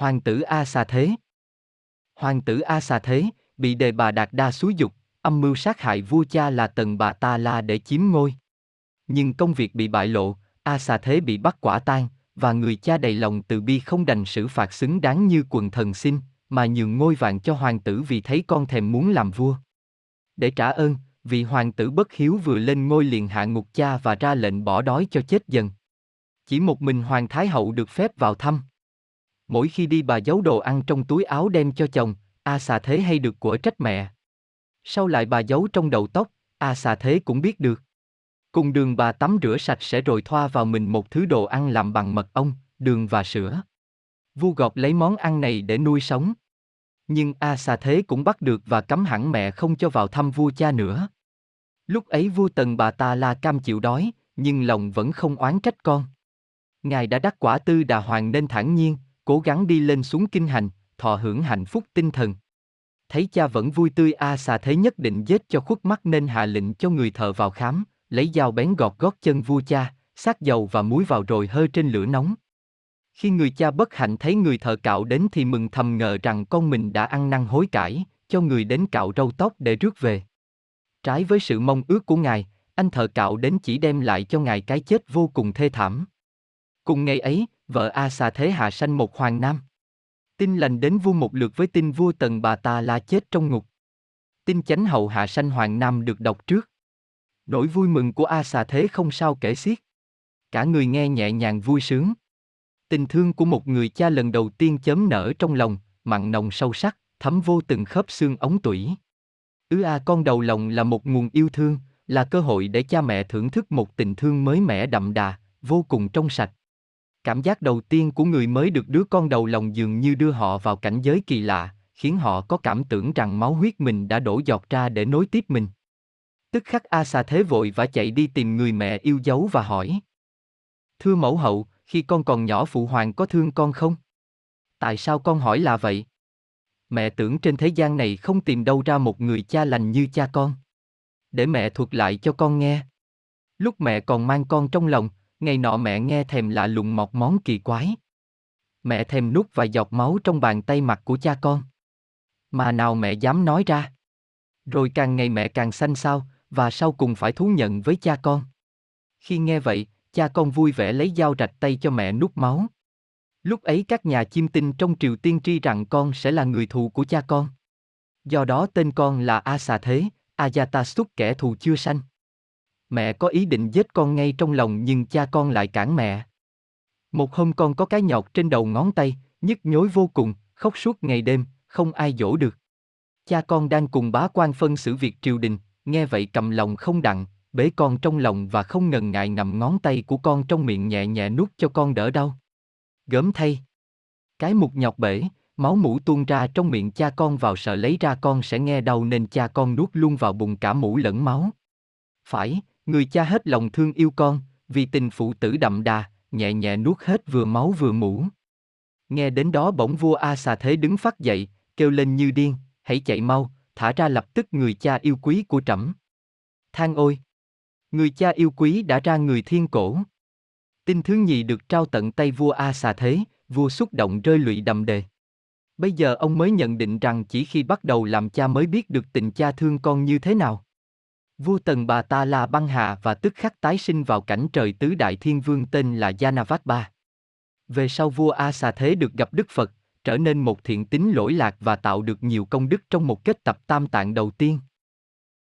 Hoàng tử A Xà Thế. Hoàng tử A Xà Thế bị Đề Bà Đạt Đa xúi dục, âm mưu sát hại vua cha là Tần Bà Ta La để chiếm ngôi. Nhưng công việc bị bại lộ, A Xà Thế bị bắt quả tang, và người cha đầy lòng từ bi không đành xử phạt xứng đáng như quần thần xin, mà nhường ngôi vàng cho hoàng tử vì thấy con thèm muốn làm vua. Để trả ơn, vị hoàng tử bất hiếu vừa lên ngôi liền hạ ngục cha và ra lệnh bỏ đói cho chết dần. Chỉ một mình hoàng thái hậu được phép vào thăm. Mỗi khi đi bà giấu đồ ăn trong túi áo đem cho chồng, A Xà Thế hay được của trách mẹ. Sau lại bà giấu trong đầu tóc, A Xà Thế cũng biết được. Cùng đường bà tắm rửa sạch sẽ rồi thoa vào mình một thứ đồ ăn làm bằng mật ong, đường và sữa. Vua gọt lấy món ăn này để nuôi sống. Nhưng A Xà Thế cũng bắt được và cấm hẳn mẹ không cho vào thăm vua cha nữa. Lúc ấy vua Tần Bà Ta La cam chịu đói, nhưng lòng vẫn không oán trách con. Ngài đã đắc quả Tư Đà Hoàng nên thản nhiên, cố gắng đi lên xuống kinh hành, thọ hưởng hạnh phúc tinh thần. Thấy cha vẫn vui tươi, A Xà Thế nhất định giết cho khuất mắt nên hạ lệnh cho người thợ vào khám, lấy dao bén gọt gót chân vua cha, xát dầu và muối vào rồi hơ trên lửa nóng. Khi người cha bất hạnh thấy người thợ cạo đến thì mừng thầm ngờ rằng con mình đã ăn năn hối cải, cho người đến cạo râu tóc để rước về. Trái với sự mong ước của ngài, anh thợ cạo đến chỉ đem lại cho ngài cái chết vô cùng thê thảm. Cùng ngày ấy, vợ A Xà Thế hạ sanh một hoàng nam. Tin lành đến vua một lượt với tin vua Tần Bà Ta La chết trong ngục. Tin chánh hậu hạ sanh hoàng nam được đọc trước. Nỗi vui mừng của A Xà Thế không sao kể xiết. Cả người nghe nhẹ nhàng vui sướng. Tình thương của một người cha lần đầu tiên chớm nở trong lòng, mặn nồng sâu sắc, thấm vô từng khớp xương ống tủy. Con đầu lòng là một nguồn yêu thương, là cơ hội để cha mẹ thưởng thức một tình thương mới mẻ đậm đà, vô cùng trong sạch. Cảm giác đầu tiên của người mới được đứa con đầu lòng dường như đưa họ vào cảnh giới kỳ lạ, khiến họ có cảm tưởng rằng máu huyết mình đã đổ giọt ra để nối tiếp mình. Tức khắc A Xà Thế vội vã chạy đi tìm người mẹ yêu dấu và hỏi: Thưa mẫu hậu, khi con còn nhỏ phụ hoàng có thương con không? Tại sao con hỏi là vậy? Mẹ tưởng trên thế gian này không tìm đâu ra một người cha lành như cha con. Để mẹ thuật lại cho con nghe. Lúc mẹ còn mang con trong lòng, ngày nọ mẹ nghe thèm lạ lùng một món kỳ quái. Mẹ thèm nuốt vài giọt máu trong bàn tay mặt của cha con. Mà nào mẹ dám nói ra. Rồi càng ngày mẹ càng xanh xao, và sau cùng phải thú nhận với cha con. Khi nghe vậy, cha con vui vẻ lấy dao rạch tay cho mẹ nuốt máu. Lúc ấy các nhà chiêm tinh trong triều tiên tri rằng con sẽ là người thù của cha con. Do đó tên con là A Xà Thế, Ajatasuk, kẻ thù chưa sanh. Mẹ có ý định giết con ngay trong lòng nhưng cha con lại cản mẹ. Một hôm con có cái nhọt trên đầu ngón tay, nhức nhối vô cùng, khóc suốt ngày đêm, không ai dỗ được. Cha con đang cùng bá quan phân xử việc triều đình, nghe vậy cầm lòng không đặng, bế con trong lòng và không ngần ngại ngậm ngón tay của con trong miệng nhẹ nhẹ nuốt cho con đỡ đau. Gớm thay! Cái mục nhọt bể, máu mũ tuôn ra trong miệng cha con vào sợ lấy ra con sẽ nghe đau nên cha con nuốt luôn vào bụng cả mũ lẫn máu. Phải, người cha hết lòng thương yêu con, vì tình phụ tử đậm đà, nhẹ nhẹ nuốt hết vừa máu vừa mũ. Nghe đến đó bỗng vua A Xà Thế đứng phắt dậy, kêu lên như điên, hãy chạy mau, thả ra lập tức người cha yêu quý của trẫm. Than ôi! Người cha yêu quý đã ra người thiên cổ. Tin thứ nhì được trao tận tay vua A Xà Thế, vua xúc động rơi lụy đầm đề. Bây giờ ông mới nhận định rằng chỉ khi bắt đầu làm cha mới biết được tình cha thương con như thế nào. Vua Tần Bà Ta La băng hà và tức khắc tái sinh vào cảnh trời tứ đại thiên vương tên là Gia-na-vát-ba. Về sau vua A Xà Thế được gặp Đức Phật, trở nên một thiện tín lỗi lạc và tạo được nhiều công đức trong một kết tập tam tạng đầu tiên.